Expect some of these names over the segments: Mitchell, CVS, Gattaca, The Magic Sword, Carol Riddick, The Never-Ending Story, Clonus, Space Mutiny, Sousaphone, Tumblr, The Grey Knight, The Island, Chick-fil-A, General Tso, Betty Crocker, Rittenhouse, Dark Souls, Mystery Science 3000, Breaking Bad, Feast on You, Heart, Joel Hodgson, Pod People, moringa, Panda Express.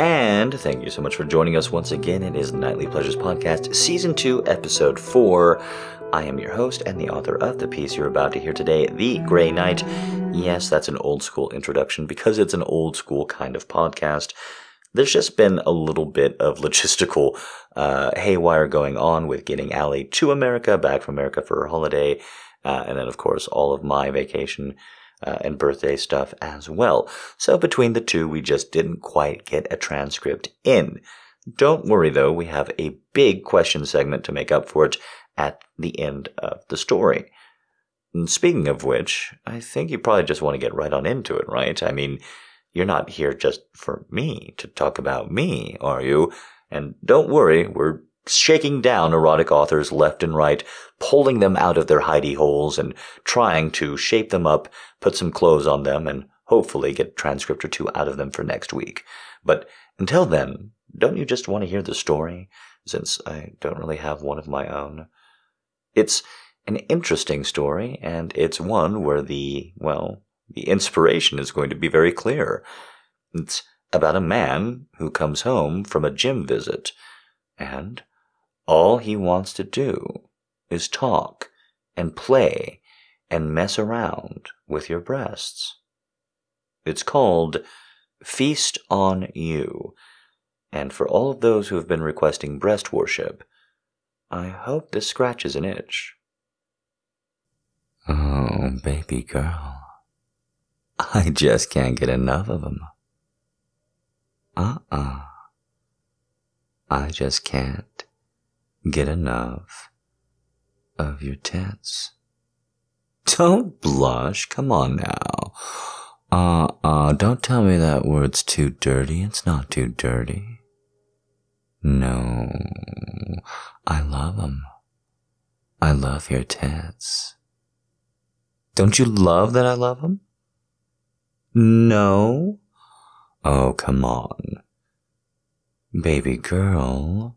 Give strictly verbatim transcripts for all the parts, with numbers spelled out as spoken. And thank you so much for joining us once again. It is the Nightly Pleasures Podcast, Season two, Episode four. I am your host and the author of the piece you're about to hear today, The Grey Knight. Yes, that's an old school introduction because it's an old school kind of podcast. There's just been a little bit of logistical uh, haywire going on with getting Allie to America, back from America for her holiday, uh, and then, of course, all of my vacation uh, and birthday stuff as well. So between the two, we just didn't quite get a transcript in. Don't worry, though. We have a big question segment to make up for it at the end of the story. And speaking of which, I think you probably just want to get right on into it, right? I mean, you're not here just for me to talk about me, are you? And don't worry, we're shaking down erotic authors left and right, pulling them out of their hidey holes and trying to shape them up, put some clothes on them, and hopefully get a transcript or two out of them for next week. But until then, don't you just want to hear the story, since I don't really have one of my own? It's an interesting story, and it's one where the, well... the inspiration is going to be very clear. It's about a man who comes home from a gym visit, and all he wants to do is talk and play and mess around with your breasts. It's called Feast on You, and for all of those who have been requesting breast worship, I hope this scratches an itch. Oh, baby girl. I just can't get enough of them. Uh-uh. I just can't get enough of your tits. Don't blush. Come on now. Uh-uh. Don't tell me that word's too dirty. It's not too dirty. No. I love them. I love your tits. Don't you love that I love them? No? Oh, come on. Baby girl.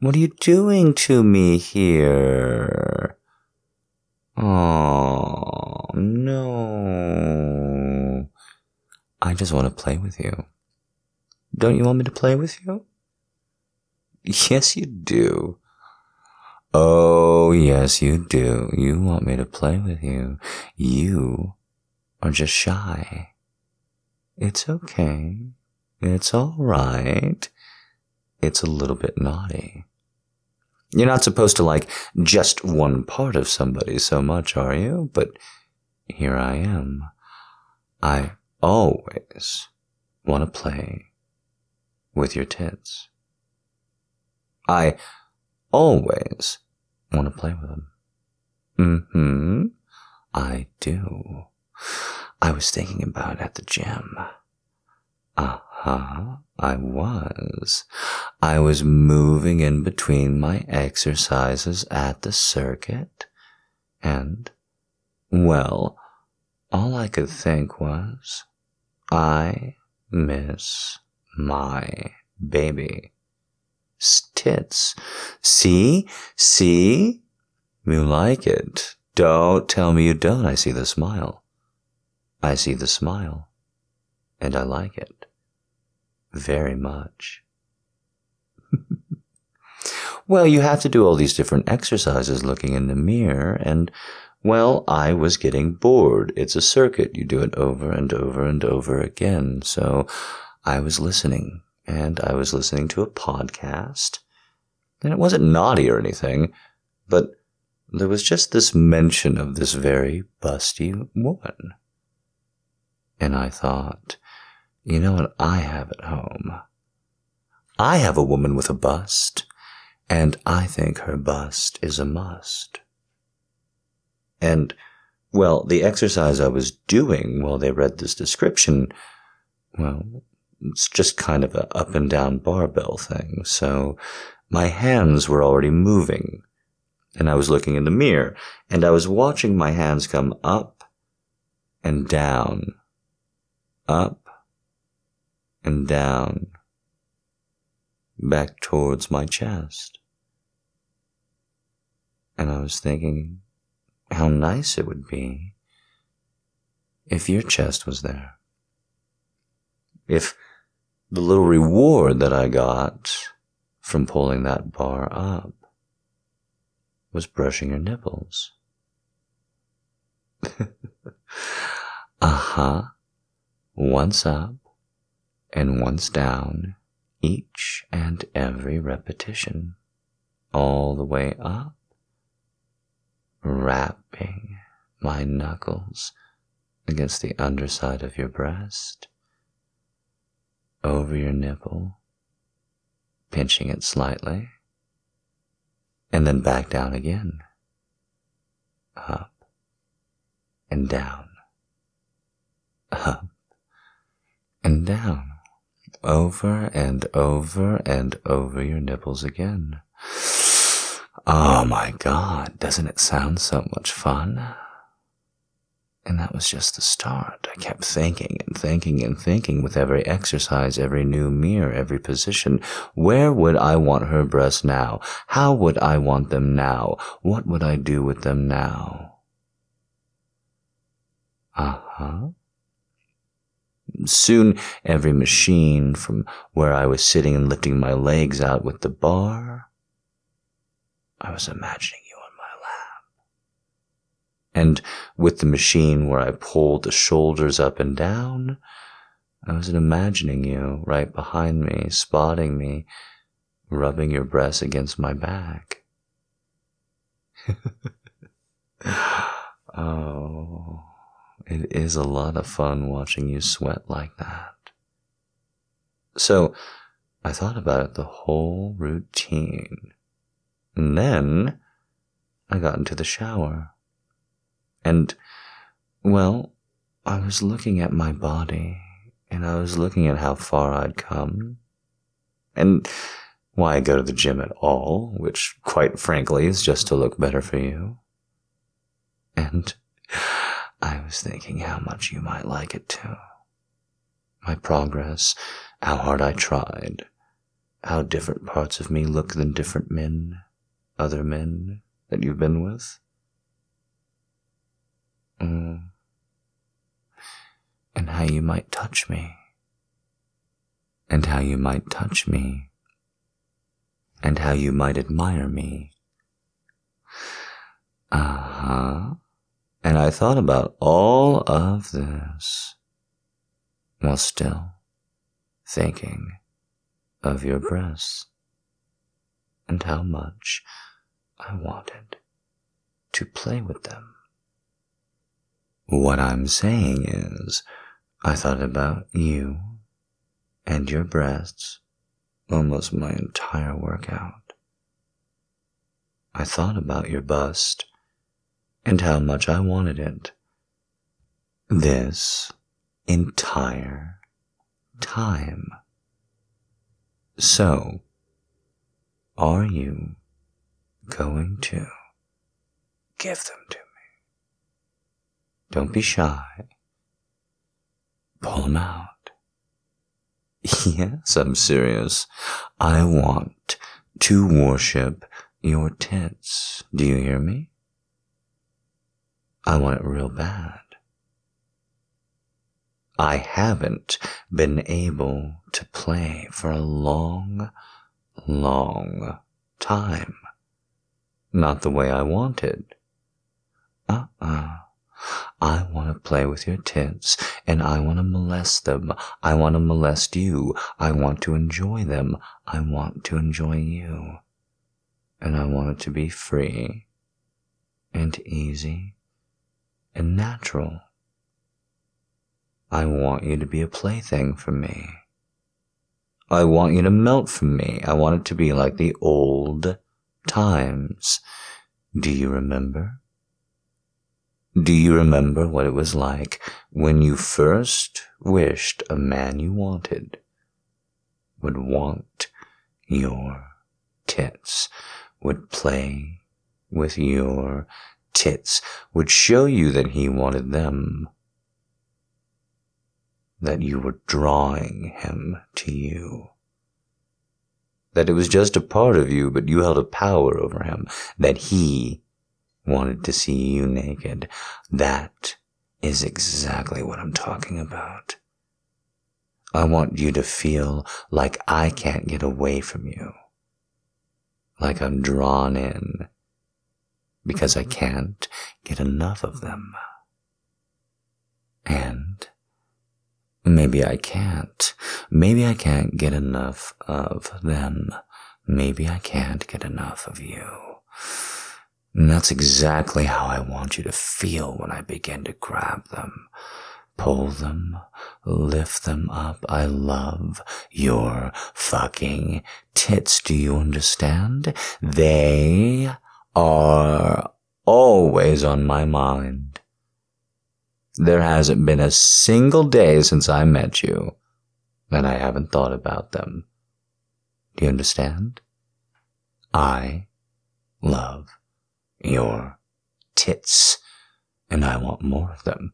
What are you doing to me here? Oh, no. I just want to play with you. Don't you want me to play with you? Yes, you do. Oh, yes, you do. You want me to play with you. You are just shy. It's okay. It's all right. It's a little bit naughty. You're not supposed to like just one part of somebody so much, are you? But here I am. I always want to play with your tits. I always want to play with them. Mm-hmm. I do. I was thinking about at the gym. Uh-huh, I was. I was moving in between my exercises at the circuit, and, well, all I could think was, I miss my baby. Tits. See? See? You like it. Don't tell me you don't. I see the smile. I see the smile, and I like it very much. Well, you have to do all these different exercises looking in the mirror, and, well, I was getting bored. It's a circuit. You do it over and over and over again. So I was listening, and I was listening to a podcast, and it wasn't naughty or anything, but there was just this mention of this very busty woman. And I thought, you know what I have at home? I have a woman with a bust, and I think her bust is a must. And, well, the exercise I was doing while they read this description, well, it's just kind of an up and down barbell thing. So my hands were already moving, and I was looking in the mirror, and I was watching my hands come up and down. Up and down, back towards my chest. And I was thinking how nice it would be if your chest was there. If the little reward that I got from pulling that bar up was brushing your nipples. Uh-huh. Once up and once down, each and every repetition, all the way up, wrapping my knuckles against the underside of your breast, over your nipple, pinching it slightly, and then back down again, up and down, up and down, over and over and over your nipples again. Oh my God, doesn't it sound so much fun? And that was just the start. I kept thinking and thinking and thinking with every exercise, every new mirror, every position. Where would I want her breasts now? How would I want them now? What would I do with them now? Uh-huh. Soon every machine from where I was sitting and lifting my legs out with the bar, I was imagining you on my lap. And with the machine where I pulled the shoulders up and down, I was imagining you right behind me, spotting me, rubbing your breasts against my back. Oh, it is a lot of fun watching you sweat like that. So I thought about it the whole routine. And then I got into the shower. And, well, I was looking at my body, and I was looking at how far I'd come, and why I go to the gym at all, which, quite frankly, is just to look better for you. And I was thinking how much you might like it too. My progress, how hard I tried, how different parts of me look than different men, other men that you've been with. Mm. And how you might touch me. And how you might touch me. And how you might admire me. Uh-huh. And I thought about all of this while still thinking of your breasts and how much I wanted to play with them. What I'm saying is, I thought about you and your breasts almost my entire workout. I thought about your bust and how much I wanted it this entire time. So, are you going to give them to me? Don't be shy. Pull them out. Yes, I'm serious. I want to worship your tits. Do you hear me? I want it real bad. I haven't been able to play for a long, long time. Not the way I wanted. Uh-uh. I want to play with your tits, and I want to molest them. I want to molest you. I want to enjoy them. I want to enjoy you. And I want it to be free and easy and natural. I want you to be a plaything for me. I want you to melt for me. I want it to be like the old times. Do you remember? Do you remember what it was like when you first wished a man you wanted would want your tits, would play with your tits, would show you that he wanted them, that you were drawing him to you, that it was just a part of you, but you held a power over him, that he wanted to see you naked. That is exactly what I'm talking about. I want you to feel like I can't get away from you. Like I'm drawn in because I can't get enough of them. And maybe I can't. Maybe I can't get enough of them. Maybe I can't get enough of you. And that's exactly how I want you to feel when I begin to grab them. Pull them, lift them up. I love your fucking tits. Do you understand? They are always on my mind. There hasn't been a single day since I met you that I haven't thought about them. Do you understand? I love your tits, and I want more of them.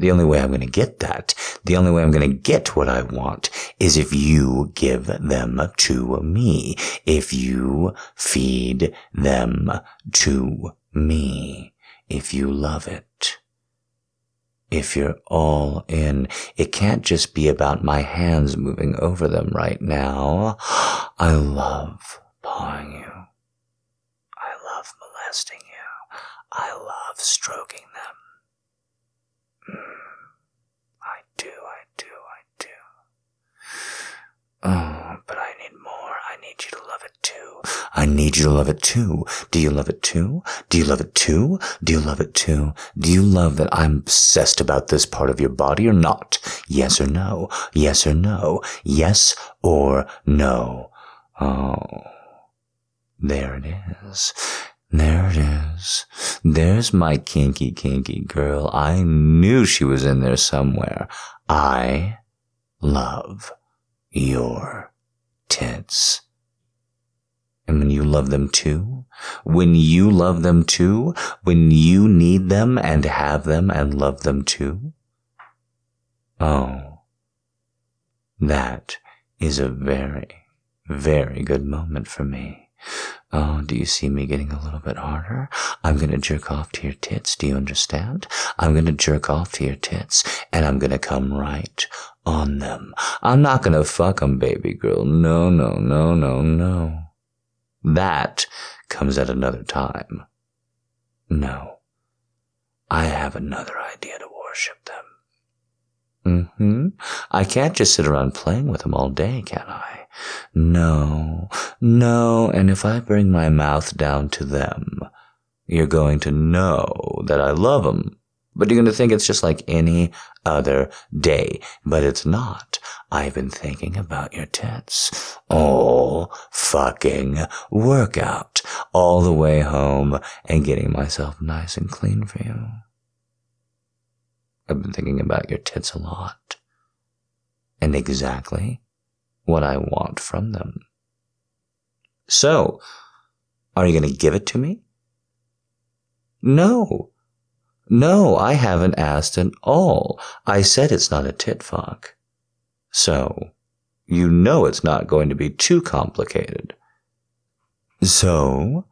The only way I'm going to get that, the only way I'm going to get what I want, is if you give them to me, if you feed them to me, if you love it, if you're all in. It can't just be about my hands moving over them right now. I love pawing you. I love molesting you. I love stroking them. I do, I do, I do. Oh, but I need more. I need you to love it too. I need you to love it too. Do you love it too? Do you love it too? Do you love it too? Do you love that I'm obsessed about this part of your body or not? Yes or no? Yes or no? Yes or no? Oh, there it is. There it is. There's my kinky, kinky girl. I knew she was in there somewhere. I love your tits. And when you love them too, when you love them too, when you need them and have them and love them too, oh, that is a very, very good moment for me. Oh, do you see me getting a little bit harder? I'm going to jerk off to your tits. Do you understand? I'm going to jerk off to your tits, and I'm going to come right on them. I'm not going to fuck them, baby girl. No, no, no, no, no. That comes at another time. No. I have another idea to worship them. Mm-hmm. I can't just sit around playing with them all day, can I? No, no, and if I bring my mouth down to them, you're going to know that I love them, but you're going to think it's just like any other day, but it's not. I've been thinking about your tits all fucking workout, all the way home and getting myself nice and clean for you. I've been thinking about your tits a lot, and exactly what I want from them. So, are you going to give it to me? No. No, I haven't asked at all. I said it's not a tit fuck. So, you know it's not going to be too complicated. So,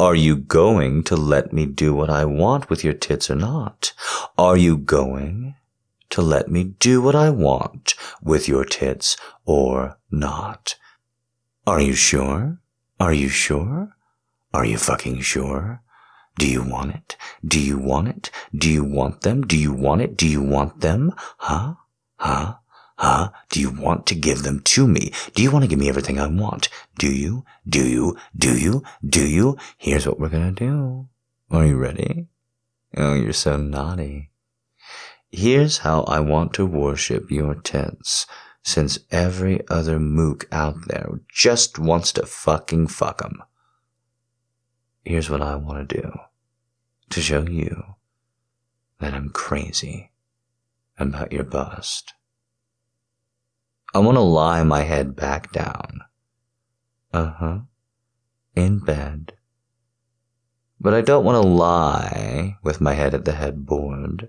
are you going to let me do what I want with your tits or not? Are you going to let me do what I want with your tits or not? Are you sure? Are you sure? Are you fucking sure? Do you want it? Do you want it? Do you want them? Do you want it? Do you want them? Huh? Huh? Huh? Do you want to give them to me? Do you want to give me everything I want? Do you? Do you? Do you? Do you? Here's what we're gonna do. Are you ready? Oh, you're so naughty. Here's how I want to worship your tits, since every other mook out there just wants to fucking fuck 'em. Here's what I want to do, to show you that I'm crazy about your bust. I want to lie my head back down, uh-huh, in bed. But I don't want to lie with my head at the headboard.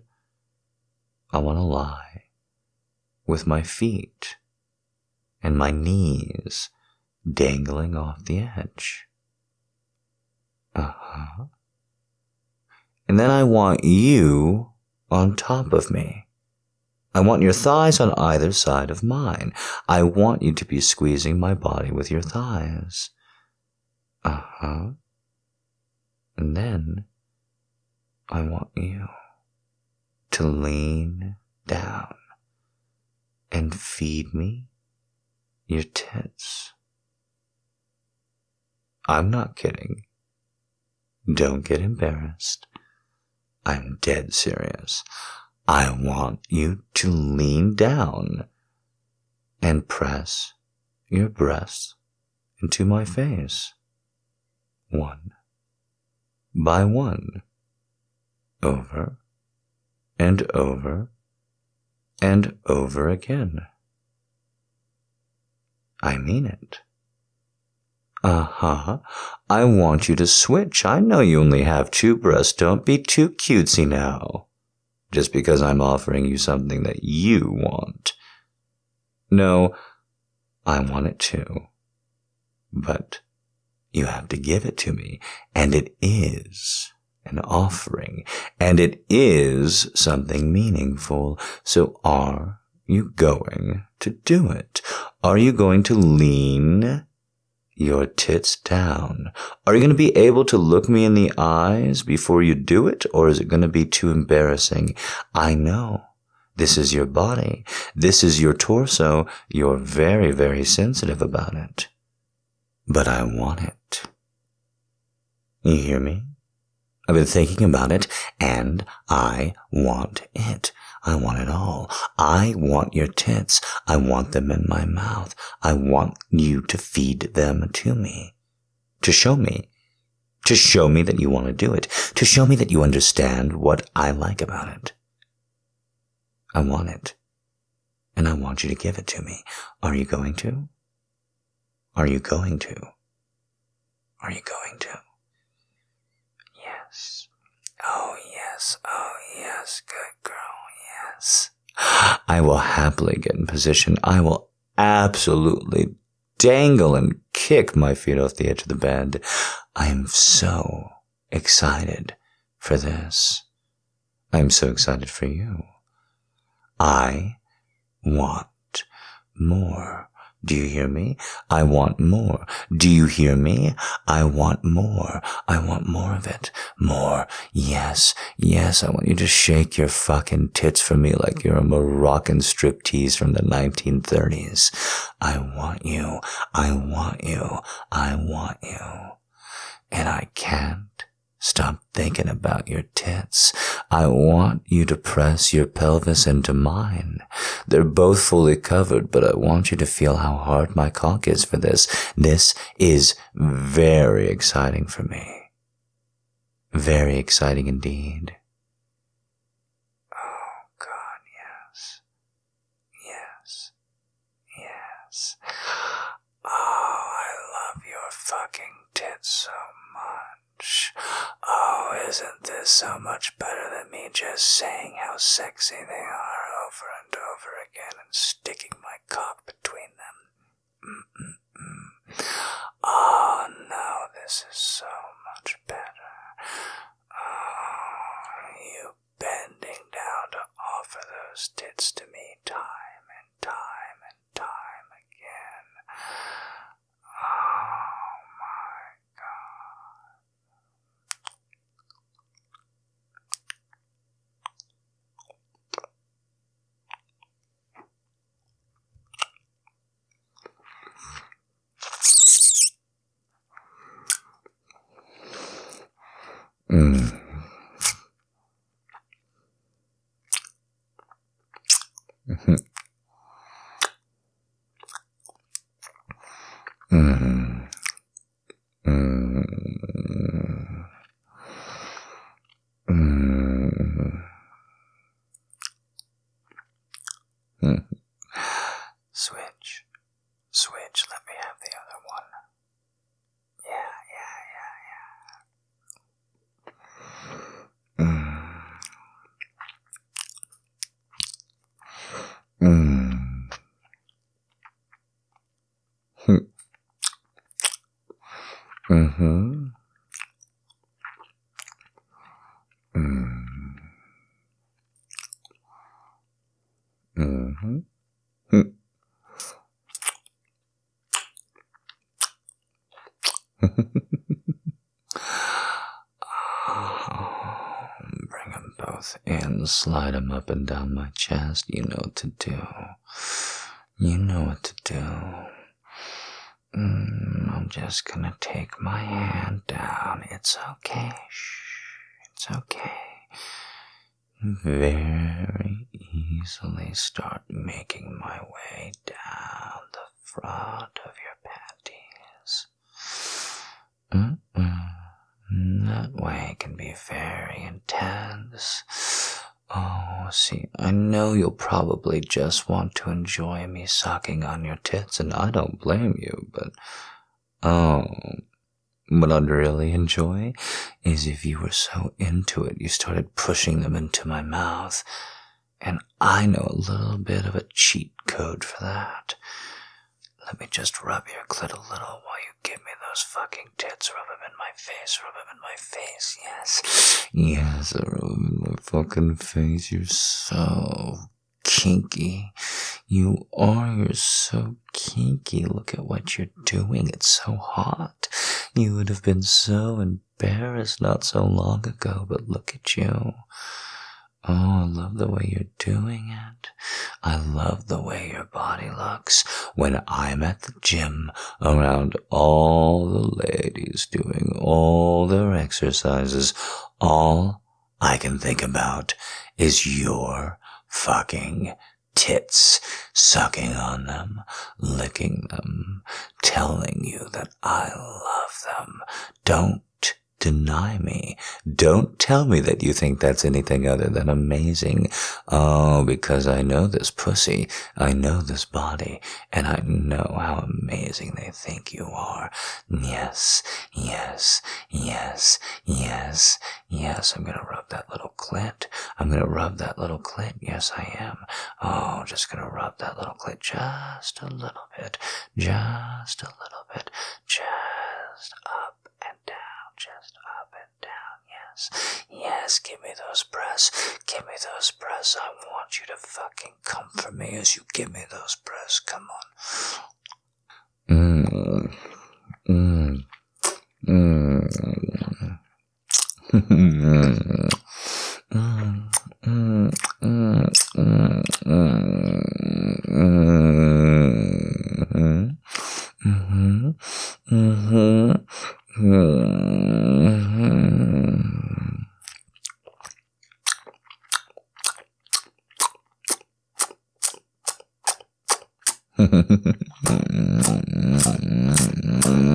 I want to lie with my feet and my knees dangling off the edge. Uh-huh. And then I want you on top of me. I want your thighs on either side of mine. I want you to be squeezing my body with your thighs. Uh-huh. And then I want you to lean down and feed me your tits. I'm not kidding. Don't get embarrassed. I'm dead serious. I want you to lean down and press your breasts into my face, one by one, over and over and over again. I mean it. Uh-huh. I want you to switch. I know you only have two breasts. Don't be too cutesy now, just because I'm offering you something that you want. No, I want it too. But you have to give it to me. And it is an offering. And it is something meaningful. So are you going to do it? Are you going to lean your tits down? Are you going to be able to look me in the eyes before you do it, or is it going to be too embarrassing? I know. This is your body. This is your torso. You're very, very sensitive about it. But I want it. You hear me? I've been thinking about it, and I want it. I want it all. I want your tits. I want them in my mouth. I want you to feed them to me, to show me, to show me that you want to do it, to show me that you understand what I like about it. I want it, and I want you to give it to me. Are you going to? Are you going to? Are you going to? Yes. Oh, yes. Oh, yes. Good girl. I will happily get in position. I will absolutely dangle and kick my feet off the edge of the bed. I am so excited for this. I am so excited for you. I want more. Do you hear me? I want more. Do you hear me? I want more. I want more of it. More. Yes. Yes. I want you to shake your fucking tits for me like you're a Moroccan striptease from the nineteen thirties. I want you. I want you. I want you. And I can't stop thinking about your tits. I want you to press your pelvis into mine. They're both fully covered, but I want you to feel how hard my cock is for this. This is very exciting for me. Very exciting indeed. Oh, God, yes. Yes. Yes. Oh, I love your fucking tits so much. Oh, isn't this so much better than me just saying how sexy they are over and over again and sticking my cock between them? Mm-mm-mm. Oh, no, this is so much better. Oh, you bending down to offer those tits to me time and time and time again. Oh. Mm. Mm-hmm. Mm. Mm. Mm. Mm. Switch. Switch. Let me have the other one. Yeah, yeah, yeah, yeah. Mm. Mm. Mm-hmm. Mm. mouth and slide them up and down my chest. You know what to do. You know what to do. Mm, I'm just gonna take my hand down. It's okay. Shh. It's okay. Very easily start making my way down the front of your panties. Mm-mm. That way can be very intense. Oh, see, I know you'll probably just want to enjoy me sucking on your tits, and I don't blame you, but... Oh... What I'd really enjoy is if you were so into it you started pushing them into my mouth. And I know a little bit of a cheat code for that. Let me just rub your clit a little while you give me those fucking tits. Rub them in my face, rub them in my face, yes. Yes, I rub them in my fucking face. You're so kinky. You are, you're so kinky. Look at what you're doing. It's so hot. You would have been so embarrassed not so long ago, but look at you. Oh, I love the way you're doing it. I love the way your body looks. When I'm at the gym, around all the ladies doing all their exercises, all I can think about is your fucking tits, sucking on them, licking them, telling you that I love them. Don't deny me. Don't tell me that you think that's anything other than amazing. Oh, because I know this pussy, I know this body, and I know how amazing they think you are. Yes, yes, yes, yes, yes. I'm gonna rub that little clit. I'm gonna rub that little clit. Yes, I am. Oh, just gonna rub that little clit just a little bit, just a little bit, just up and down. Just up and down, yes, yes, give me those breasts, give me those breasts, I want you to fucking come for me as you give me those breasts, come on. Mmm, mmm, mmm, mmm, mmm, mmm, mmm, mmm, mmm, mmm, Mm-hmm. Mm-hmm. Mm-hmm.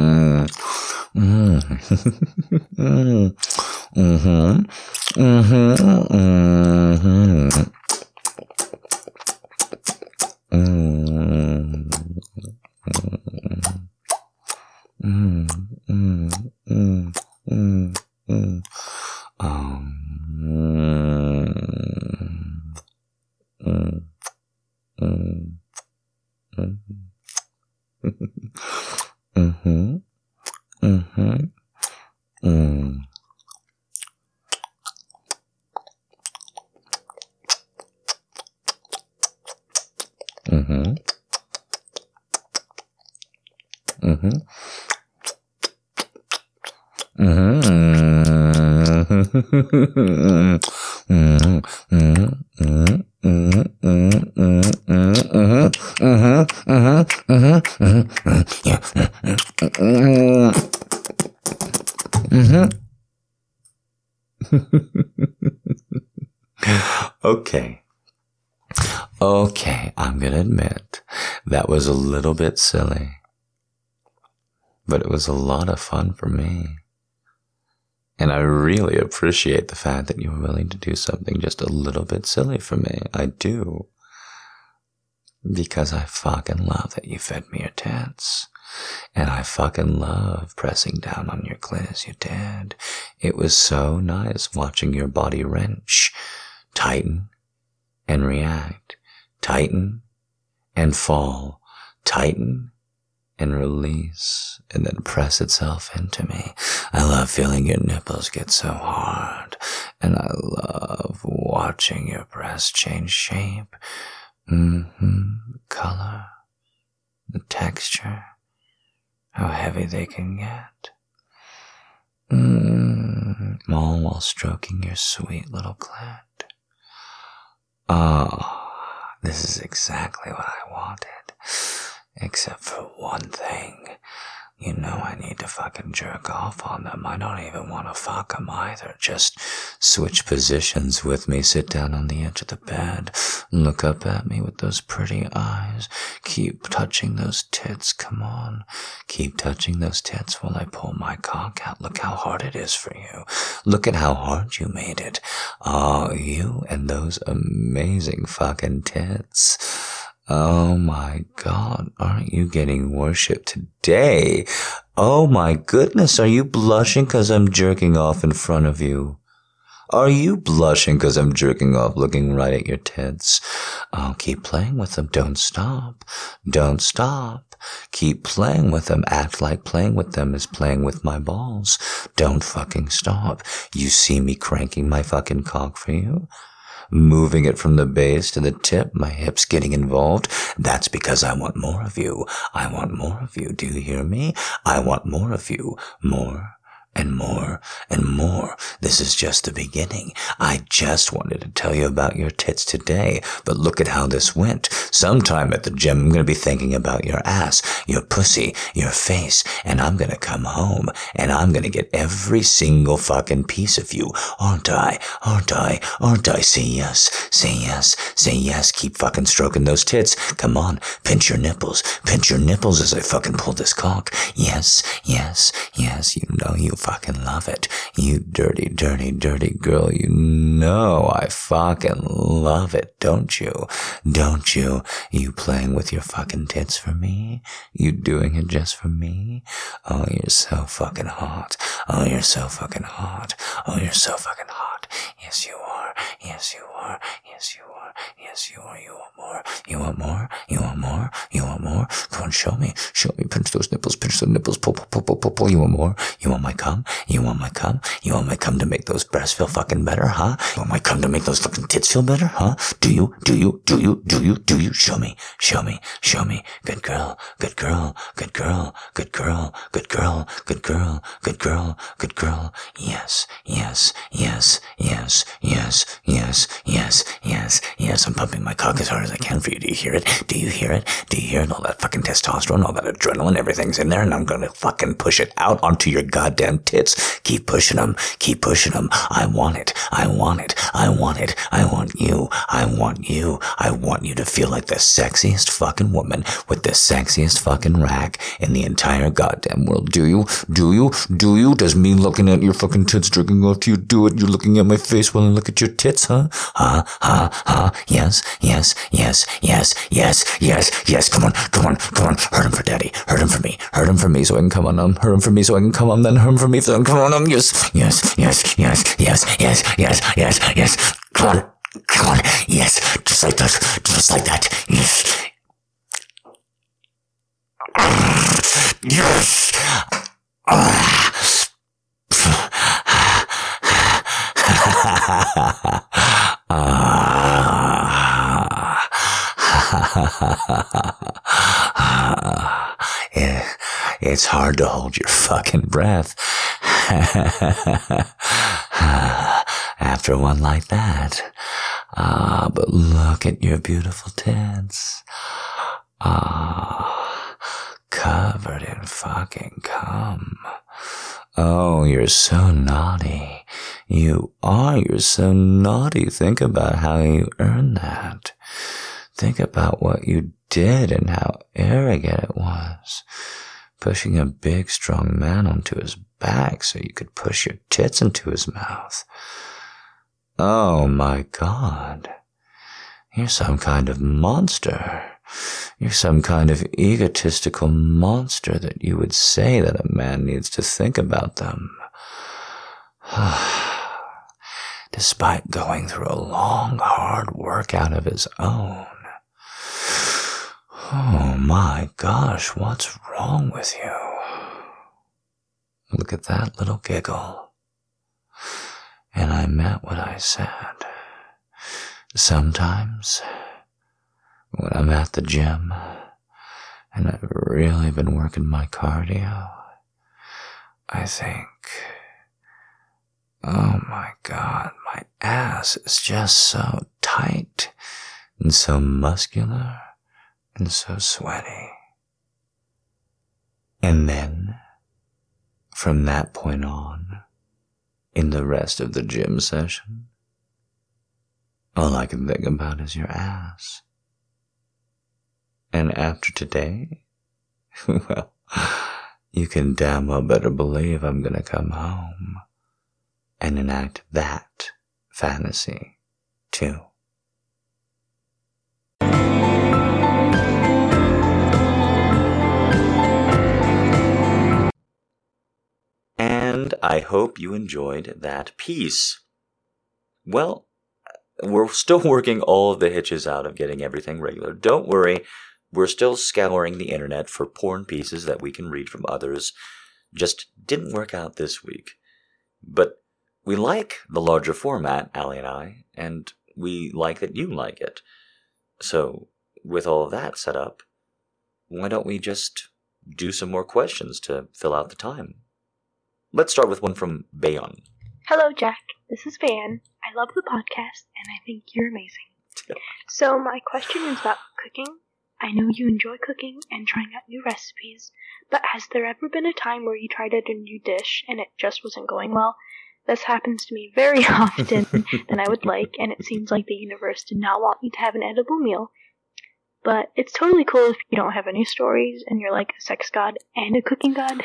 Okay. Okay, I'm going to admit that was a little bit silly, but it was a lot of fun for me. And I really appreciate the fact that you were willing to do something just a little bit silly for me. I do. Because I fucking love that you fed me your tits. And I fucking love pressing down on your clit as you did. It was so nice watching your body wrench, tighten, and react. Tighten, and fall. Tighten, and release, and then press itself into me. I love feeling your nipples get so hard, and I love watching your breasts change shape, mm-hmm. color, the texture, how heavy they can get, mm-hmm. all while stroking your sweet little clit. Ah, this is exactly what I wanted. Except for one thing. You know I need to fucking jerk off on them. I don't even want to fuck them either. Just switch positions with me. Sit down on the edge of the bed. Look up at me with those pretty eyes. Keep touching those tits. Come on. Keep touching those tits while I pull my cock out. Look how hard it is for you. Look at how hard you made it. Ah, you and those amazing fucking tits. Oh my God, aren't you getting worship today? Oh my goodness, are you blushing because I'm jerking off in front of you? Are you blushing because I'm jerking off looking right at your tits? Oh, keep playing with them. Don't stop. Don't stop. Keep playing with them. Act like playing with them is playing with my balls. Don't fucking stop. You see me cranking my fucking cock for you? Moving it from the base to the tip, my hips getting involved. That's because I want more of you. I want more of you. Do you hear me? I want more of you. More and more and more. This is just the beginning. I just wanted to tell you about your tits today, but look at how this went. Sometime at the gym, I'm going to be thinking about your ass, your pussy, your face, and I'm going to come home, and I'm going to get every single fucking piece of you. Aren't I? Aren't I? Aren't I? Say yes. Say yes. Say yes. Keep fucking stroking those tits. Come on. Pinch your nipples. Pinch your nipples as I fucking pull this cock. Yes. Yes. Yes. You know you fucking love it. You dirty, dirty, dirty girl. You know I fucking love it, don't you? Don't you? You playing with your fucking tits for me? You doing it just for me? Oh, you're so fucking hot. Oh, you're so fucking hot. Oh, you're so fucking hot. Yes, you are. Yes, you are. Yes, you are. Yes, you are. You want more? You want more? You want more? You want more? Come on, show me. Show me. Pinch those nipples. Pinch those nipples. Pull, pull, pull, pull, pull, pull. You want more? You want my cum? You want my cum? You want my cum to make those breasts feel fucking better, huh? You want my cum to make those fucking tits feel better, huh? Do you? Do you? Do you? Do you? Do you? Show me. Show me. Show me. Good girl. Good girl. Good girl. Good girl. Good girl. Good girl. Good girl. Good girl. Yes. Yes. Yes. Yes. Yes. Yes. Yes. Yes. Yes, I'm pumping my cock as hard as I can for you. Do you hear it? Do you hear it? Do you hear it? All that fucking testosterone, all that adrenaline, everything's in there, and I'm gonna fucking push it out onto your goddamn tits. Keep pushing them. Keep pushing them. I want it. I want it. I want it. I want you. I want you. I want you to feel like the sexiest fucking woman with the sexiest fucking rack in the entire goddamn world. Do you? Do you? Do you? Does me looking at your fucking tits drinking off to you do it? You're looking at my face while I look at your tits, huh? Huh? Huh? Huh? Yes, yes, yes, yes, yes, yes, yes. Come on, come on, come on. Hurt him for daddy. Hurt him for me. Hurt him for me so I can come on him. Hurt him for me so I can come on then. Hurt him for me so I can come on him. Yes, yes, yes, yes, yes, yes, yes, yes, yes. Come on, come on. Yes, just like that. Just like that. Yes. Yes. Ah, yeah, it's hard to hold your fucking breath after one like that. Ah, but look at your beautiful tits. Ah, covered in fucking cum. Oh, you're so naughty. You are. You're so naughty. Think about how you earned that. Think about what you did and how arrogant it was. Pushing a big, strong man onto his back so you could push your tits into his mouth. Oh, my God. You're some kind of monster. You're some kind of egotistical monster that you would say that a man needs to think about them. Despite going through a long, hard workout of his own. Oh my gosh, what's wrong with you? Look at that little giggle. And I meant what I said. Sometimes, when I'm at the gym, and I've really been working my cardio, I think, oh my God, my ass is just so tight. and so muscular and so sweaty. And then, from that point on, in the rest of the gym session, all I can think about is your ass. And after today, well, you can damn well better believe I'm gonna come home and enact that fantasy, too. And I hope you enjoyed that piece. Well, we're still working all of the hitches out of getting everything regular. Don't worry. We're still scouring the internet for porn pieces that we can read from others. Just didn't work out this week. But we like the larger format, Allie and I, and we like that you like it. So, with all of that set up, why don't we just do some more questions to fill out the time? Let's start with one from Bayon. Hello, Jack. This is Bayon. I love the podcast, and I think you're amazing. Yeah. So, my question is about cooking. I know you enjoy cooking and trying out new recipes, but has there ever been a time where you tried out a new dish and it just wasn't going well? This happens to me very often than I would like, and it seems like the universe did not want me to have an edible meal. But it's totally cool if you don't have any stories and you're like a sex god and a cooking god.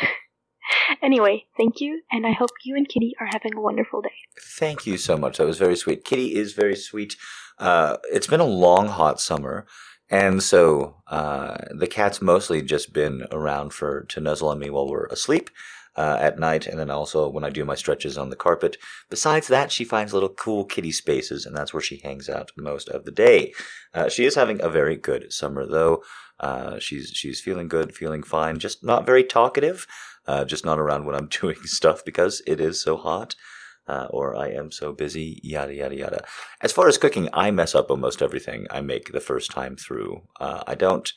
Anyway, thank you, and I hope you and Kitty are having a wonderful day. Thank you so much. That was very sweet. Kitty is very sweet. Uh, it's been a long, hot summer. And so uh, the cat's mostly just been around for to nuzzle on me while we're asleep uh, at night, and then also when I do my stretches on the carpet. Besides that, she finds little cool kitty spaces, and that's where she hangs out most of the day. Uh, she is having a very good summer, though. Uh, she's she's feeling good, feeling fine, just not very talkative, uh, just not around when I'm doing stuff because it is so hot. Uh, or I am so busy, yada, yada, yada. As far as cooking, I mess up almost everything I make the first time through. Uh, I don't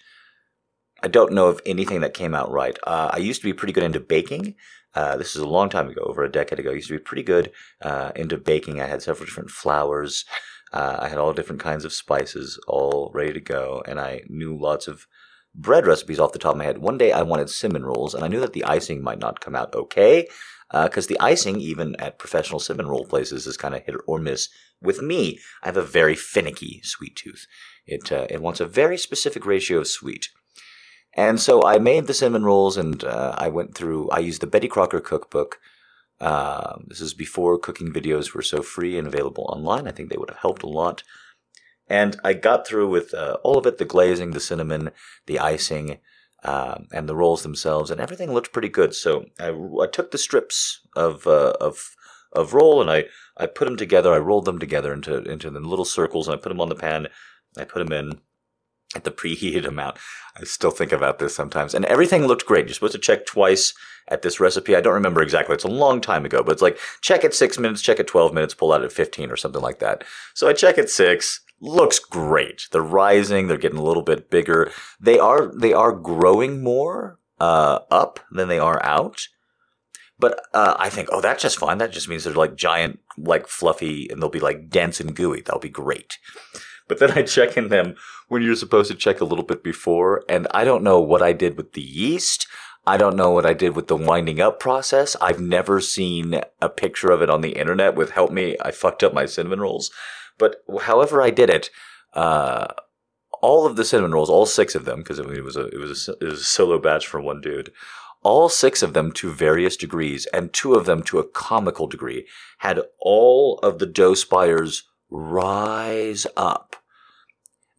I don't know of anything that came out right. Uh, I used to be pretty good into baking. Uh, this is a long time ago, over a decade ago. I used to be pretty good uh, into baking. I had several different flours. Uh, I had all different kinds of spices all ready to go. And I knew lots of bread recipes off the top of my head. One day I wanted cinnamon rolls, and I knew that the icing might not come out okay. Because uh, the icing, even at professional cinnamon roll places, is kind of hit or miss with me. I have a very finicky sweet tooth. It uh, it wants a very specific ratio of sweet. And so I made the cinnamon rolls, and uh, I went through – I used the Betty Crocker cookbook. Uh, this is before cooking videos were so free and available online. I think they would have helped a lot. And I got through with uh, all of it, the glazing, the cinnamon, the icing – Um, and the rolls themselves, and everything looked pretty good. So I, I took the strips of uh, of of roll, and I, I put them together. I rolled them together into into the little circles, and I put them on the pan. I put them in at the preheated amount. I still think about this sometimes. And everything looked great. You're supposed to check twice at this recipe. I don't remember exactly. It's a long time ago, but it's like check at six minutes, check at twelve minutes, pull out at fifteen or something like that. So I check at six. Looks great. They're rising. They're getting a little bit bigger. They are they are growing more uh, up than they are out. But uh, I think, oh, that's just fine. That just means they're like giant, like fluffy, and they'll be like dense and gooey. That'll be great. But then I check in them when you're supposed to check a little bit before, and I don't know what I did with the yeast. I don't know what I did with the winding up process. I've never seen a picture of it on the internet with help me, I fucked up my cinnamon rolls. But however I did it, uh, all of the cinnamon rolls, all six of them, because it, it was a it was a, it was a solo batch for one dude, all six of them to various degrees, and two of them to a comical degree, had all of the dough spires rise up,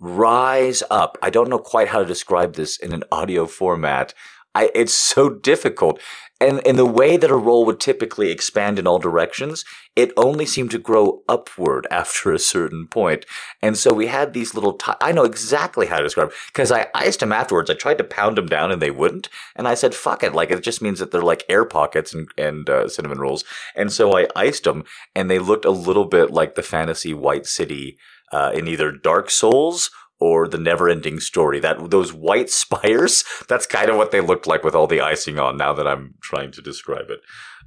rise up. I don't know quite how to describe this in an audio format. I, it's so difficult. And in the way that a roll would typically expand in all directions, it only seemed to grow upward after a certain point. And so we had these little t- – I know exactly how to describe it because I iced them afterwards. I tried to pound them down and they wouldn't. And I said, fuck it. Like it just means that they're like air pockets and, and uh, cinnamon rolls. And so I iced them and they looked a little bit like the fantasy White City uh, in either Dark Souls or The Never-Ending Story. That those white spires, that's kind of what they looked like with all the icing on now that I'm trying to describe it.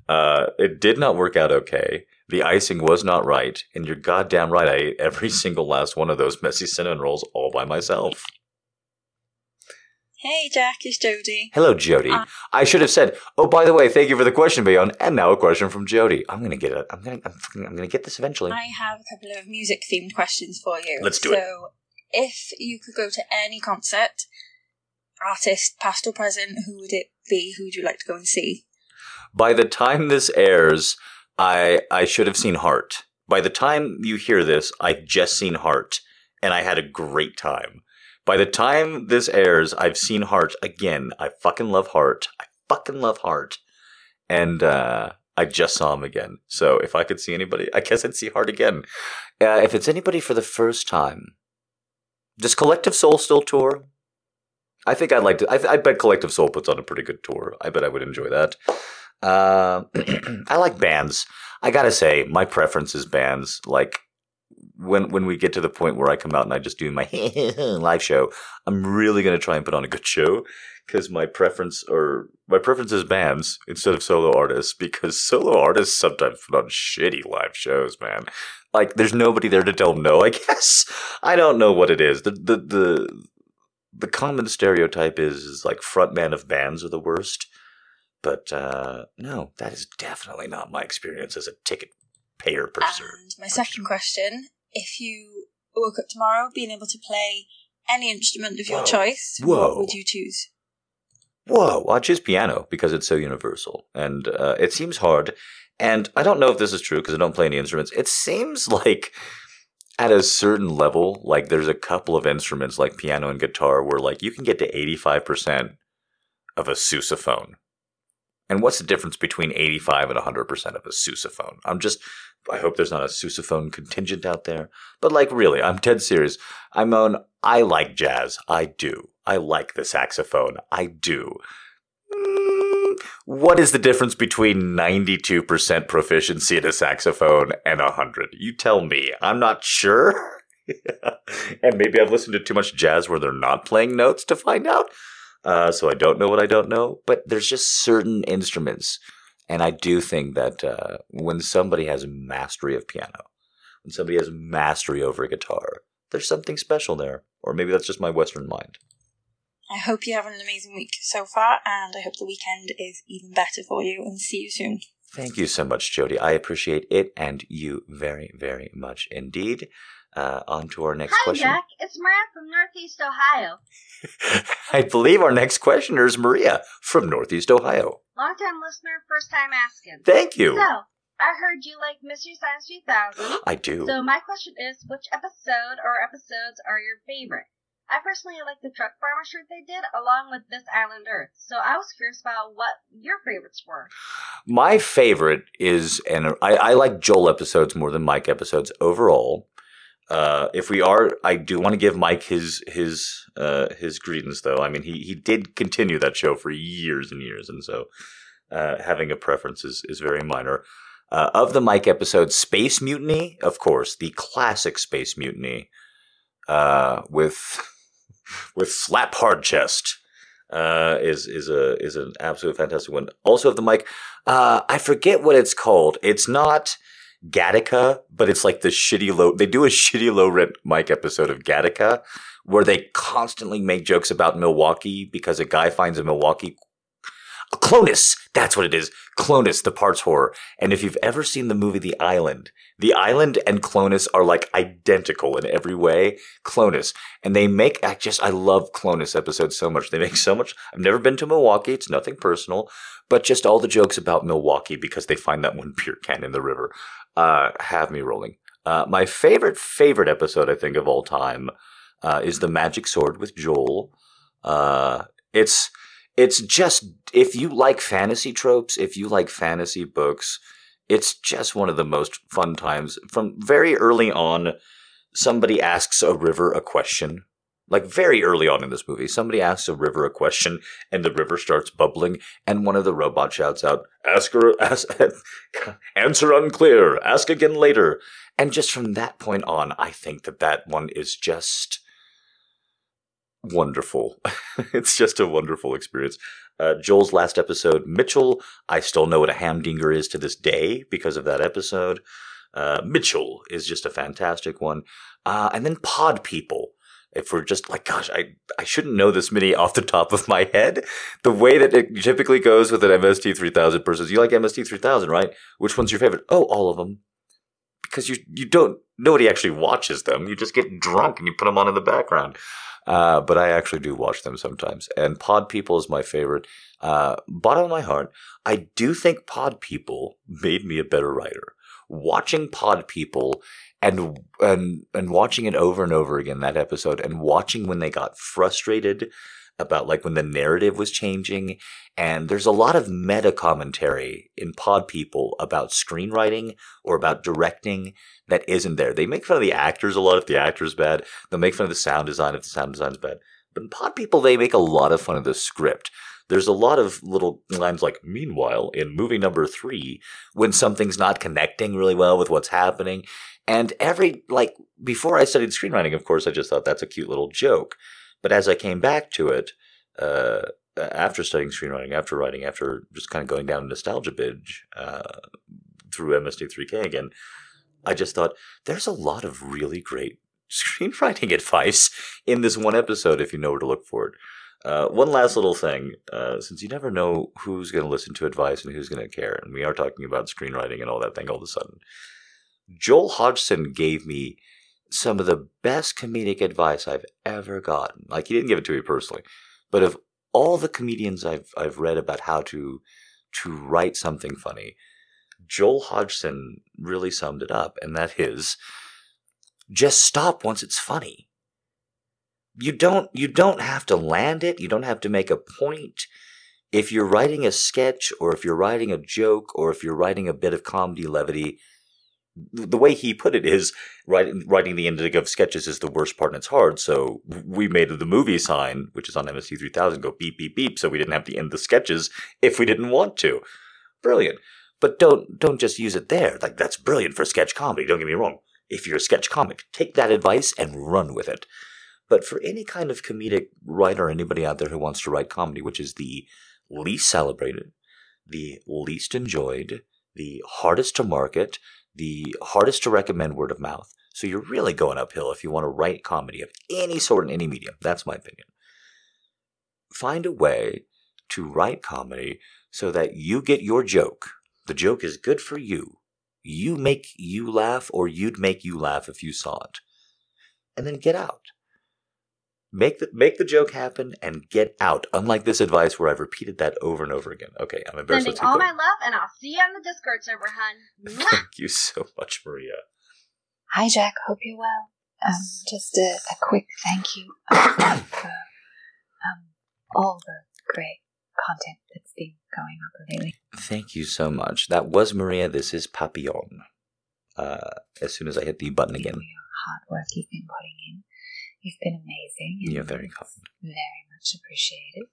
Uh, it did not work out okay. The icing was not right, and you're goddamn right I ate every single last one of those messy cinnamon rolls all by myself. Hey, Jack, it's Jody. Hello, Jody. Uh, I should have said, oh, by the way, thank you for the question, Bayon, and now a question from Jody. I'm going to get it. I'm going I'm, I'm going to get this eventually. I have a couple of music-themed questions for you. Let's do so, it. So, if you could go to any concert, artist, past or present, who would it be? Who would you like to go and see? By the time this airs... I I should have seen Heart. By the time you hear this, I've just seen Heart, and I had a great time. By the time this airs, I've seen Heart again. I fucking love Heart. I fucking love Heart. And uh, I just saw him again. So if I could see anybody, I guess I'd see Heart again. Uh, if it's anybody for the first time, does Collective Soul still tour? I think I'd like to. I, I bet Collective Soul puts on a pretty good tour. I bet I would enjoy that. Uh, I like bands. I gotta say, my preference is bands. Like when when we get to the point where I come out and I just do my live show, I'm really gonna try and put on a good show because my preference or my preference is bands instead of solo artists because solo artists sometimes put on shitty live shows, man. Like there's nobody there to tell them no. I guess I don't know what it is. the the the The common stereotype is, is like frontman of bands are the worst. But uh, no, that is definitely not my experience as a ticket payer person. And my second question, if you woke up tomorrow being able to play any instrument of your Whoa. choice, Whoa. what would you choose? Whoa, I'd choose piano because it's so universal. And uh, it seems hard. And I don't know if this is true because I don't play any instruments. It seems like at a certain level, like there's a couple of instruments like piano and guitar where like you can get to eighty-five percent of a sousaphone. And what's the difference between eighty-five and one hundred percent of a sousaphone? I'm just, I hope there's not a sousaphone contingent out there. But like, really, I'm dead serious. I'm on, I like jazz. I do. I like the saxophone. I do. Mm, what is the difference between ninety-two percent proficiency in a saxophone and one hundred? You tell me. I'm not sure. And maybe I've listened to too much jazz where they're not playing notes to find out. Uh, so I don't know what I don't know, but there's just certain instruments. And I do think that uh, when somebody has mastery of piano, when somebody has mastery over guitar, there's something special there. Or maybe that's just my Western mind. I hope you have an amazing week so far, and I hope the weekend is even better for you, and see you soon. Thank you so much, Jody. I appreciate it and you very, very much indeed. Uh, on to our next Hi, question. Hi, Jack. It's Maria from Northeast Ohio. I believe our next questioner is Maria from Northeast Ohio. Long-time listener, first-time asking. Thank you. So, I heard you like Mystery Science three thousand. I do. So, my question is, which episode or episodes are your favorite? I personally like the Truck Farmer shirt they did, along with This Island Earth. So, I was curious about what your favorites were. My favorite is, and I, I like Joel episodes more than Mike episodes overall. Uh, if we are, I do want to give Mike his his uh, his greetings, though. I mean, he he did continue that show for years and years, and so uh, having a preference is, is very minor. Uh, of the Mike episode, Space Mutiny, of course, the classic Space Mutiny uh, with with slap hard chest uh, is is a is an absolute fantastic one. Also, of the Mike, uh, I forget what it's called. It's not Gattaca, but it's like the shitty low, they do a shitty low rent Mike episode of Gattaca where they constantly make jokes about Milwaukee because a guy finds a Milwaukee Clonus. That's what it is. Clonus, the parts horror. And if you've ever seen the movie The Island, The Island and Clonus are like identical in every way. Clonus. And they make, I just, I love Clonus episodes so much. They make so much. I've never been to Milwaukee. It's nothing personal, but just all the jokes about Milwaukee because they find that one beer can in the river. Uh, have me rolling. Uh, my favorite, favorite episode, I think, of all time uh, is The Magic Sword with Joel. Uh, it's, It's just, if you like fantasy tropes, if you like fantasy books, it's just one of the most fun times. From very early on, somebody asks a river a question. Like very early on in this movie, somebody asks a river a question and the river starts bubbling and one of the robots shouts out, "Ask her, ask, answer unclear, ask again later." And just from that point on, I think that that one is just wonderful. It's just a wonderful experience. Uh, Joel's last episode, Mitchell. I still know what a hamdinger is to this day because of that episode. Uh, Mitchell is just a fantastic one. Uh, and then Pod People. If we're just like, gosh, I, I shouldn't know this many off the top of my head. The way that it typically goes with an M S T three thousand person is, you like M S T three thousand, right? Which one's your favorite? Oh, all of them. Because you, you don't, nobody actually watches them. You just get drunk and you put them on in the background. Uh, but I actually do watch them sometimes. And Pod People is my favorite. Uh, bottom of my heart, I do think Pod People made me a better writer. Watching Pod People and and and watching it over and over again, that episode, and watching when they got frustrated about, like, when the narrative was changing. And there's a lot of meta commentary in Pod People about screenwriting or about directing that isn't there. They make fun of the actors a lot if the actor's bad. They'll make fun of the sound design if the sound design's bad. But in Pod People, they make a lot of fun of the script. There's a lot of little lines like, meanwhile, in movie number three, when something's not connecting really well with what's happening. And every, like, before I studied screenwriting, of course, I just thought that's a cute little joke. But as I came back to it, uh, after studying screenwriting, after writing, after just kind of going down a nostalgia binge uh, through M S T three K again, I just thought, there's a lot of really great screenwriting advice in this one episode if you know where to look for it. Uh, one last little thing, uh, since you never know who's going to listen to advice and who's going to care, and we are talking about screenwriting and all that thing all of a sudden. Joel Hodgson gave me some of the best comedic advice I've ever gotten. Like, he didn't give it to me personally, but of all the comedians I've I've read about how to to write something funny, Joel Hodgson really summed it up, and that is, just stop once it's funny. You don't you don't have to land it. You don't have to make a point. If you're writing a sketch, or if you're writing a joke, or if you're writing a bit of comedy levity, the way he put it is, writing, writing the ending of sketches is the worst part and it's hard. So we made the movie sign, which is on M S T three thousand, go beep, beep, beep. So we didn't have to end the sketches if we didn't want to. Brilliant. But don't don't just use it there. Like, that's brilliant for sketch comedy. Don't get me wrong. If you're a sketch comic, take that advice and run with it. But for any kind of comedic writer, anybody out there who wants to write comedy, which is the least celebrated, the least enjoyed, the hardest to market, the hardest to recommend word of mouth. So you're really going uphill if you want to write comedy of any sort in any medium. That's my opinion. Find a way to write comedy so that you get your joke. The joke is good for you. You make you laugh, or you'd make you laugh if you saw it. And then get out. Make the make the joke happen and get out. Unlike this advice where I've repeated that over and over again. Okay, I'm embarrassed. Sending all my love, and I'll see you on the Discord server, hun. Thank you so much, Maria. Hi, Jack. Hope you're well. Um, just a, a quick thank you um, for um, all the great content that's been going on lately. Thank you so much. That was Maria. This is Papillon. Uh, as soon as I hit the button again. Hard work you've been putting in. You've been amazing. You're very kind. Very much appreciated.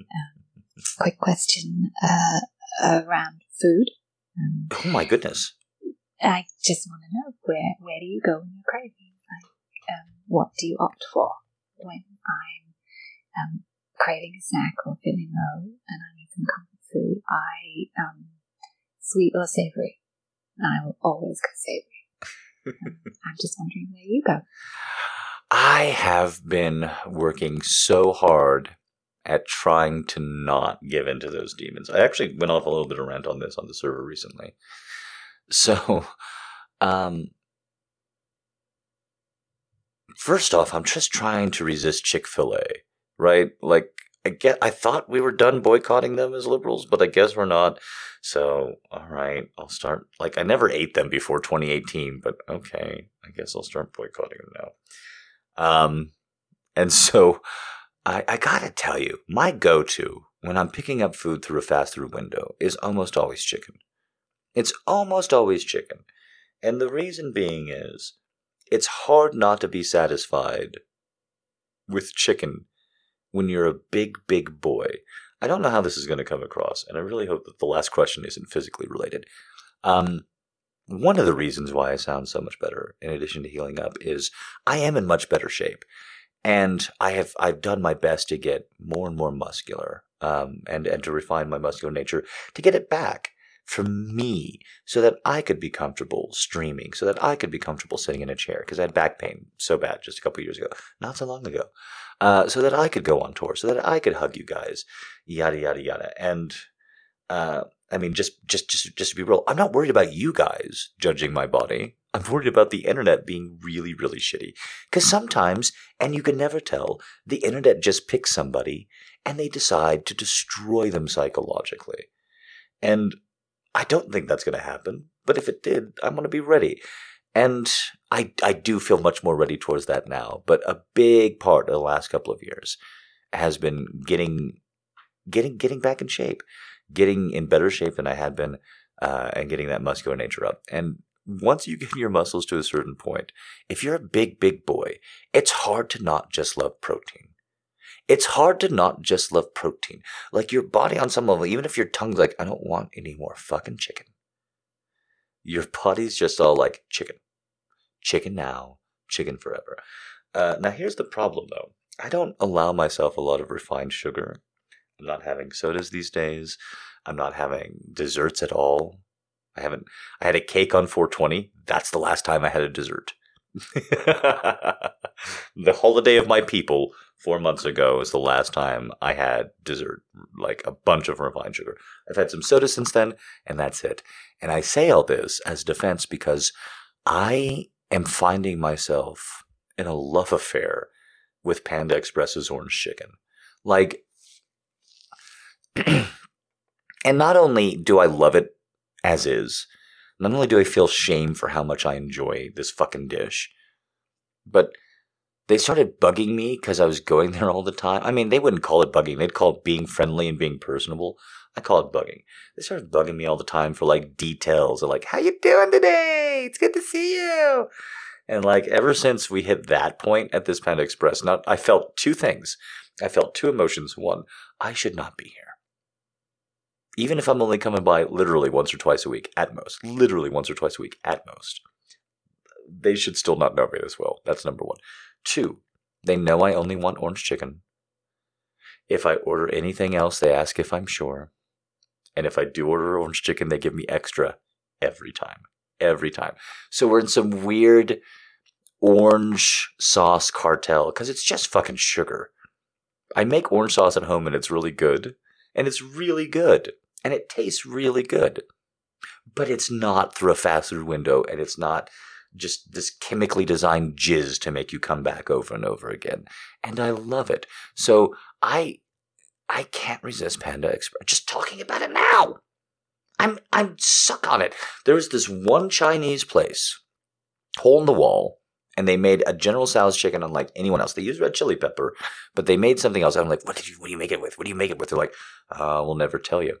um, quick question uh, around food. Um, oh my goodness! I just want to know where where do you go when you're craving? Like, um, what do you opt for when I'm um, craving a snack or feeling low and I need some comfort food? I um, sweet or savory? I will always go savory. um, I'm just wondering where you go. I have been working so hard at trying to not give in to those demons. I actually went off a little bit of rant on this on the server recently. So, um, first off, I'm just trying to resist Chick-fil-A, right? Like, I get, I thought we were done boycotting them as liberals, but I guess we're not. So, all right, I'll start. Like, I never ate them before twenty eighteen, but okay, I guess I'll start boycotting them now. Um, and so I, I gotta tell you, my go-to when I'm picking up food through a fast food window is almost always chicken. It's almost always chicken. And the reason being is, it's hard not to be satisfied with chicken when you're a big, big boy. I don't know how this is going to come across, and I really hope that the last question isn't physically related. Um, One of the reasons why I sound so much better, in addition to healing up, is I am in much better shape. And I have I've done my best to get more and more muscular, um, and and to refine my muscular nature to get it back for me, so that I could be comfortable streaming, so that I could be comfortable sitting in a chair, because I had back pain so bad just a couple of years ago, not so long ago, uh, so that I could go on tour, so that I could hug you guys, yada yada yada. And uh, I mean, just just just just to be real, I'm not worried about you guys judging my body. I'm worried about the internet being really, really shitty. Because sometimes, and you can never tell, the internet just picks somebody and they decide to destroy them psychologically. And I don't think that's going to happen. But if it did, I'm going to be ready. And I, I do feel much more ready towards that now. But a big part of the last couple of years has been getting, getting, getting back in shape, getting in better shape than I had been, uh, and getting that muscular nature up. And once you get your muscles to a certain point, if you're a big, big boy, it's hard to not just love protein. It's hard to not just love protein. Like, your body on some level, even if your tongue's like, I don't want any more fucking chicken. Your body's just all like, chicken. Chicken now, chicken forever. Uh, now, here's the problem, though. I don't allow myself a lot of refined sugar. I'm not having sodas these days. I'm not having desserts at all. I haven't, I had a cake on four twenty. That's the last time I had a dessert. The holiday of my people four months ago is the last time I had dessert, like a bunch of refined sugar. I've had some soda since then, and that's it. And I say all this as defense because I am finding myself in a love affair with Panda Express's orange chicken. Like, and not only do I love it as is, not only do I feel shame for how much I enjoy this fucking dish, but they started bugging me because I was going there all the time. I mean, they wouldn't call it bugging. They'd call it being friendly and being personable. I call it bugging. They started bugging me all the time for, like, details. They're like, how you doing today? It's good to see you. And, like, ever since we hit that point at this Panda Express, not, I felt two things. I felt two emotions. One, I should not be here. Even if I'm only coming by literally once or twice a week, at most. Literally once or twice a week, at most. They should still not know me this well. That's number one. Two, they know I only want orange chicken. If I order anything else, they ask if I'm sure. And if I do order orange chicken, they give me extra every time. Every time. So we're in some weird orange sauce cartel because it's just fucking sugar. I make orange sauce at home and it's really good. And it's really good. And it tastes really good, but it's not through a fast food window, and it's not just this chemically designed jizz to make you come back over and over again. And I love it. So I, I can't resist Panda Express. Just talking about it now, I'm I'm stuck on it. There was this one Chinese place, hole in the wall, and they made a General Tso's chicken unlike anyone else. They used red chili pepper, but they made something else. And I'm like, what did you? What do you make it with? What do you make it with? They're like, uh, we'll never tell you.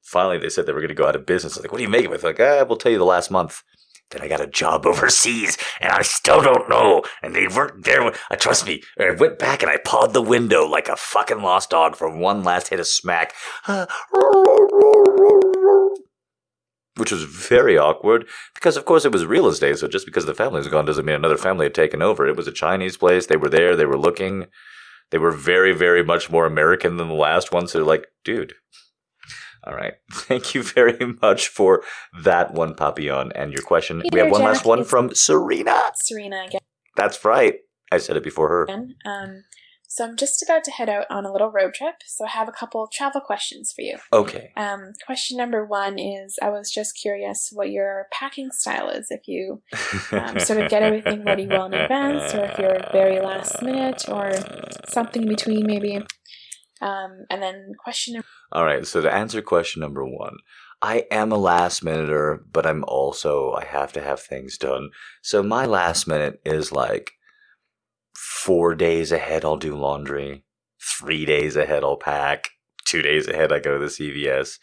Finally, they said they were going to go out of business. I was like, what do you make it with? They're like, ah, we'll tell you the last month. Then I got a job overseas, and I still don't know. And they weren't there. I trust me. I went back and I pawed the window like a fucking lost dog for one last hit of smack, uh, which was very awkward because, of course, it was real estate. So just because the family was gone doesn't mean another family had taken over. It was a Chinese place. They were there. They were looking. They were very, very much more American than the last one. So they're like, dude. All right. Thank you very much for that one, Papillon, and your question. Peter, we have one Jack, last one from Serena. Serena again. That's right. I said it before her. Um, so I'm just about to head out on a little road trip. So I have a couple of travel questions for you. Okay. Um, question number one is, I was just curious what your packing style is. If you um, sort of get everything ready well in advance, or if you're very last minute, or something in between maybe. Um, and then question number... All right, so to answer question number one, I am a last-miniter, but I'm also... I have to have things done. So my last minute is like four days ahead I'll do laundry, three days ahead I'll pack, two days ahead I go to the C V S.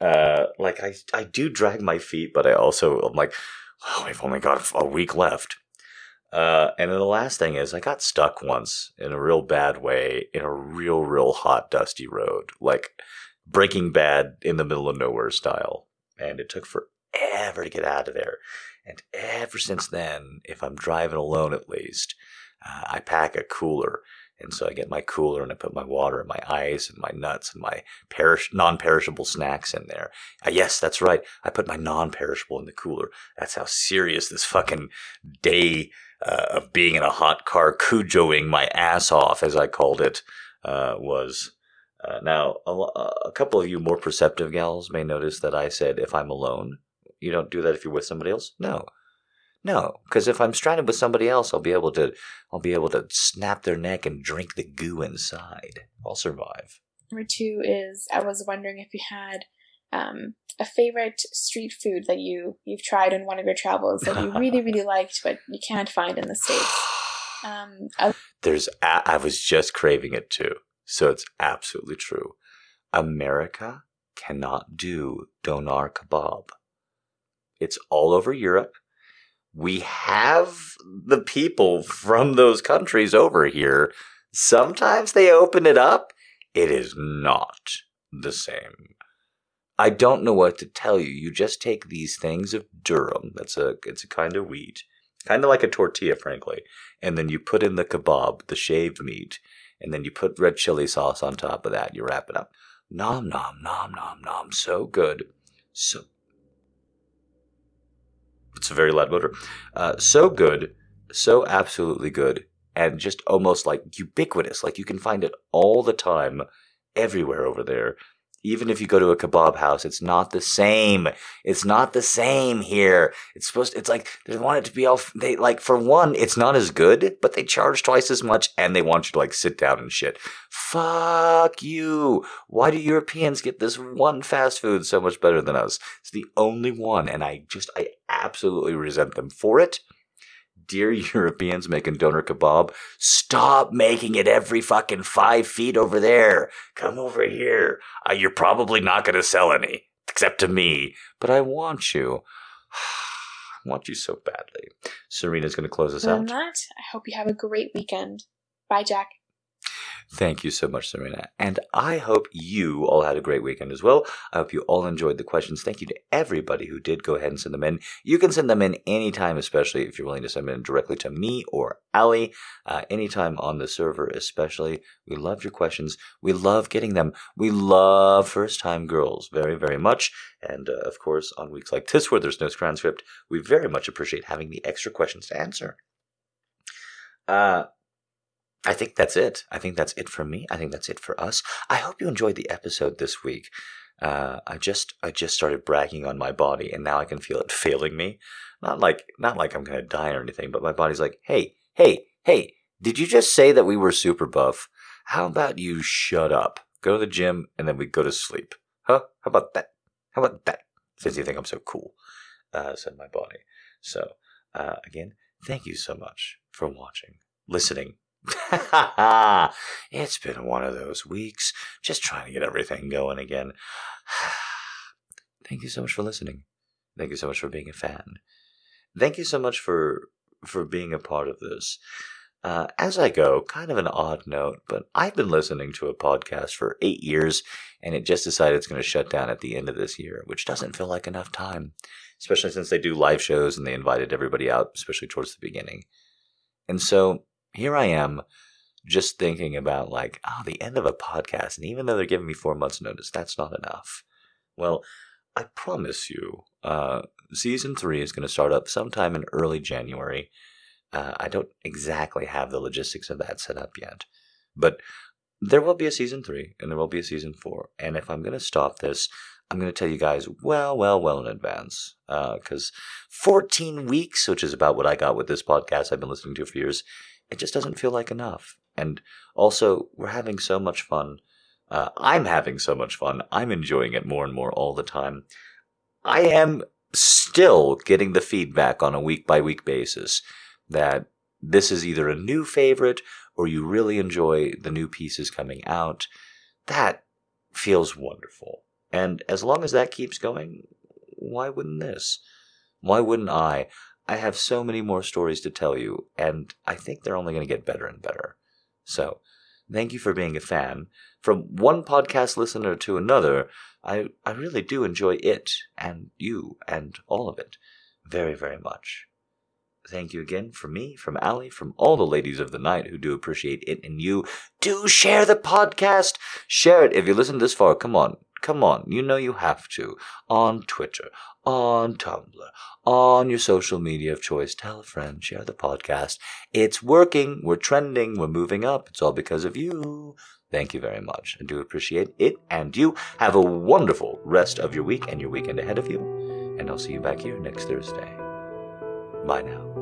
Uh, like, I, I do drag my feet, but I also... I'm like, oh, I've only got a week left. Uh, and then the last thing is I got stuck once in a real bad way in a real, real hot, dusty road, like Breaking Bad in the middle of nowhere style. And it took forever to get out of there. And ever since then, if I'm driving alone at least, uh, I pack a cooler. And so I get my cooler and I put my water and my ice and my nuts and my perish- non-perishable snacks in there. Uh, yes, that's right. I put my non-perishable in the cooler. That's how serious this fucking day uh, of being in a hot car, cujoing my ass off, as I called it, uh, was. Uh, now, a, a couple of you more perceptive gals may notice that I said, if I'm alone, you don't do that if you're with somebody else? No. No, because if I'm stranded with somebody else, I'll be able to, I'll be able to snap their neck and drink the goo inside. I'll survive. Number two is, I was wondering if you had um, a favorite street food that you you've tried on one of your travels that you really really liked, but you can't find in the States. Um, I- There's, a- I was just craving it too, so it's absolutely true. America cannot do Doner kebab. It's all over Europe. We have the people from those countries over here. Sometimes they open it up. It is not the same. I don't know what to tell you. You just take these things of durum. That's a, it's a kind of wheat, kind of like a tortilla, frankly. And then you put in the kebab, the shaved meat, and then you put red chili sauce on top of that. You wrap it up. Nom, nom, nom, nom, nom. So good. So good. It's a very loud motor. Uh, so good, so absolutely good, and just almost like ubiquitous. Like you can find it all the time, everywhere over there. Even if you go to a kebab house, it's not the same. It's not the same here. It's supposed to, it's like they want it to be all, they like, for one, it's not as good, but they charge twice as much and they want you to like sit down and shit. Fuck you. Why do Europeans get this one fast food so much better than us? It's the only one. And I just, I absolutely resent them for it. Dear Europeans making Doner kebab, stop making it every fucking five feet over there. Come over here. Uh, you're probably not going to sell any, except to me. But I want you. I want you so badly. Serena's going to close us out. Other than that, I hope you have a great weekend. Bye, Jack. Thank you so much, Serena. And I hope you all had a great weekend as well. I hope you all enjoyed the questions. Thank you to everybody who did go ahead and send them in. You can send them in anytime, especially if you're willing to send them in directly to me or Allie, uh, anytime on the server especially. We love your questions. We love getting them. We love first-time girls very, very much. And, uh, of course, on weeks like this where there's no transcript, we very much appreciate having the extra questions to answer. Uh... I think that's it. I think that's it for me. I think that's it for us. I hope you enjoyed the episode this week. Uh, I just I just started bragging on my body, and now I can feel it failing me. Not like not like I'm going to die or anything, but my body's like, hey, hey, hey, did you just say that we were super buff? How about you shut up, go to the gym, and then we go to sleep? Huh? How about that? How about that? Since you think I'm so cool, uh, said my body. So, uh, again, thank you so much for watching, listening. It's been one of those weeks, just trying to get everything going again. Thank you so much for listening. Thank you so much for being a fan. Thank you so much for for being a part of this. Uh, as I go, kind of an odd note, but I've been listening to a podcast for eight years, and it just decided it's going to shut down at the end of this year, which doesn't feel like enough time, especially since they do live shows and they invited everybody out, especially towards the beginning. And so here I am just thinking about like, oh, the end of a podcast. And even though they're giving me four months notice, that's not enough. Well, I promise you, uh, season three is going to start up sometime in early January. Uh, I don't exactly have the logistics of that set up yet, but there will be a season three and there will be a season four. And if I'm going to stop this, I'm going to tell you guys well, well, well in advance, because uh, fourteen weeks, which is about what I got with this podcast I've been listening to for years, it just doesn't feel like enough. And also, we're having so much fun. Uh, I'm having so much fun. I'm enjoying it more and more all the time. I am still getting the feedback on a week-by-week basis that this is either a new favorite or you really enjoy the new pieces coming out. That feels wonderful. And as long as that keeps going, why wouldn't this? Why wouldn't I? I have so many more stories to tell you, and I think they're only going to get better and better. So, thank you for being a fan. From one podcast listener to another, I, I really do enjoy it, and you, and all of it, very, very much. thank you again from me, from Allie, from all the ladies of the night who do appreciate it. And you do share the podcast. Share it. If you listen this far, come on. Come on. You know you have to. On Twitter, on Tumblr, on your social media of choice. Tell a friend. Share the podcast. It's working. We're trending. We're moving up. It's all because of you. Thank you very much. I do appreciate it. And you have a wonderful rest of your week and your weekend ahead of you. And I'll see you back here next Thursday. Bye now.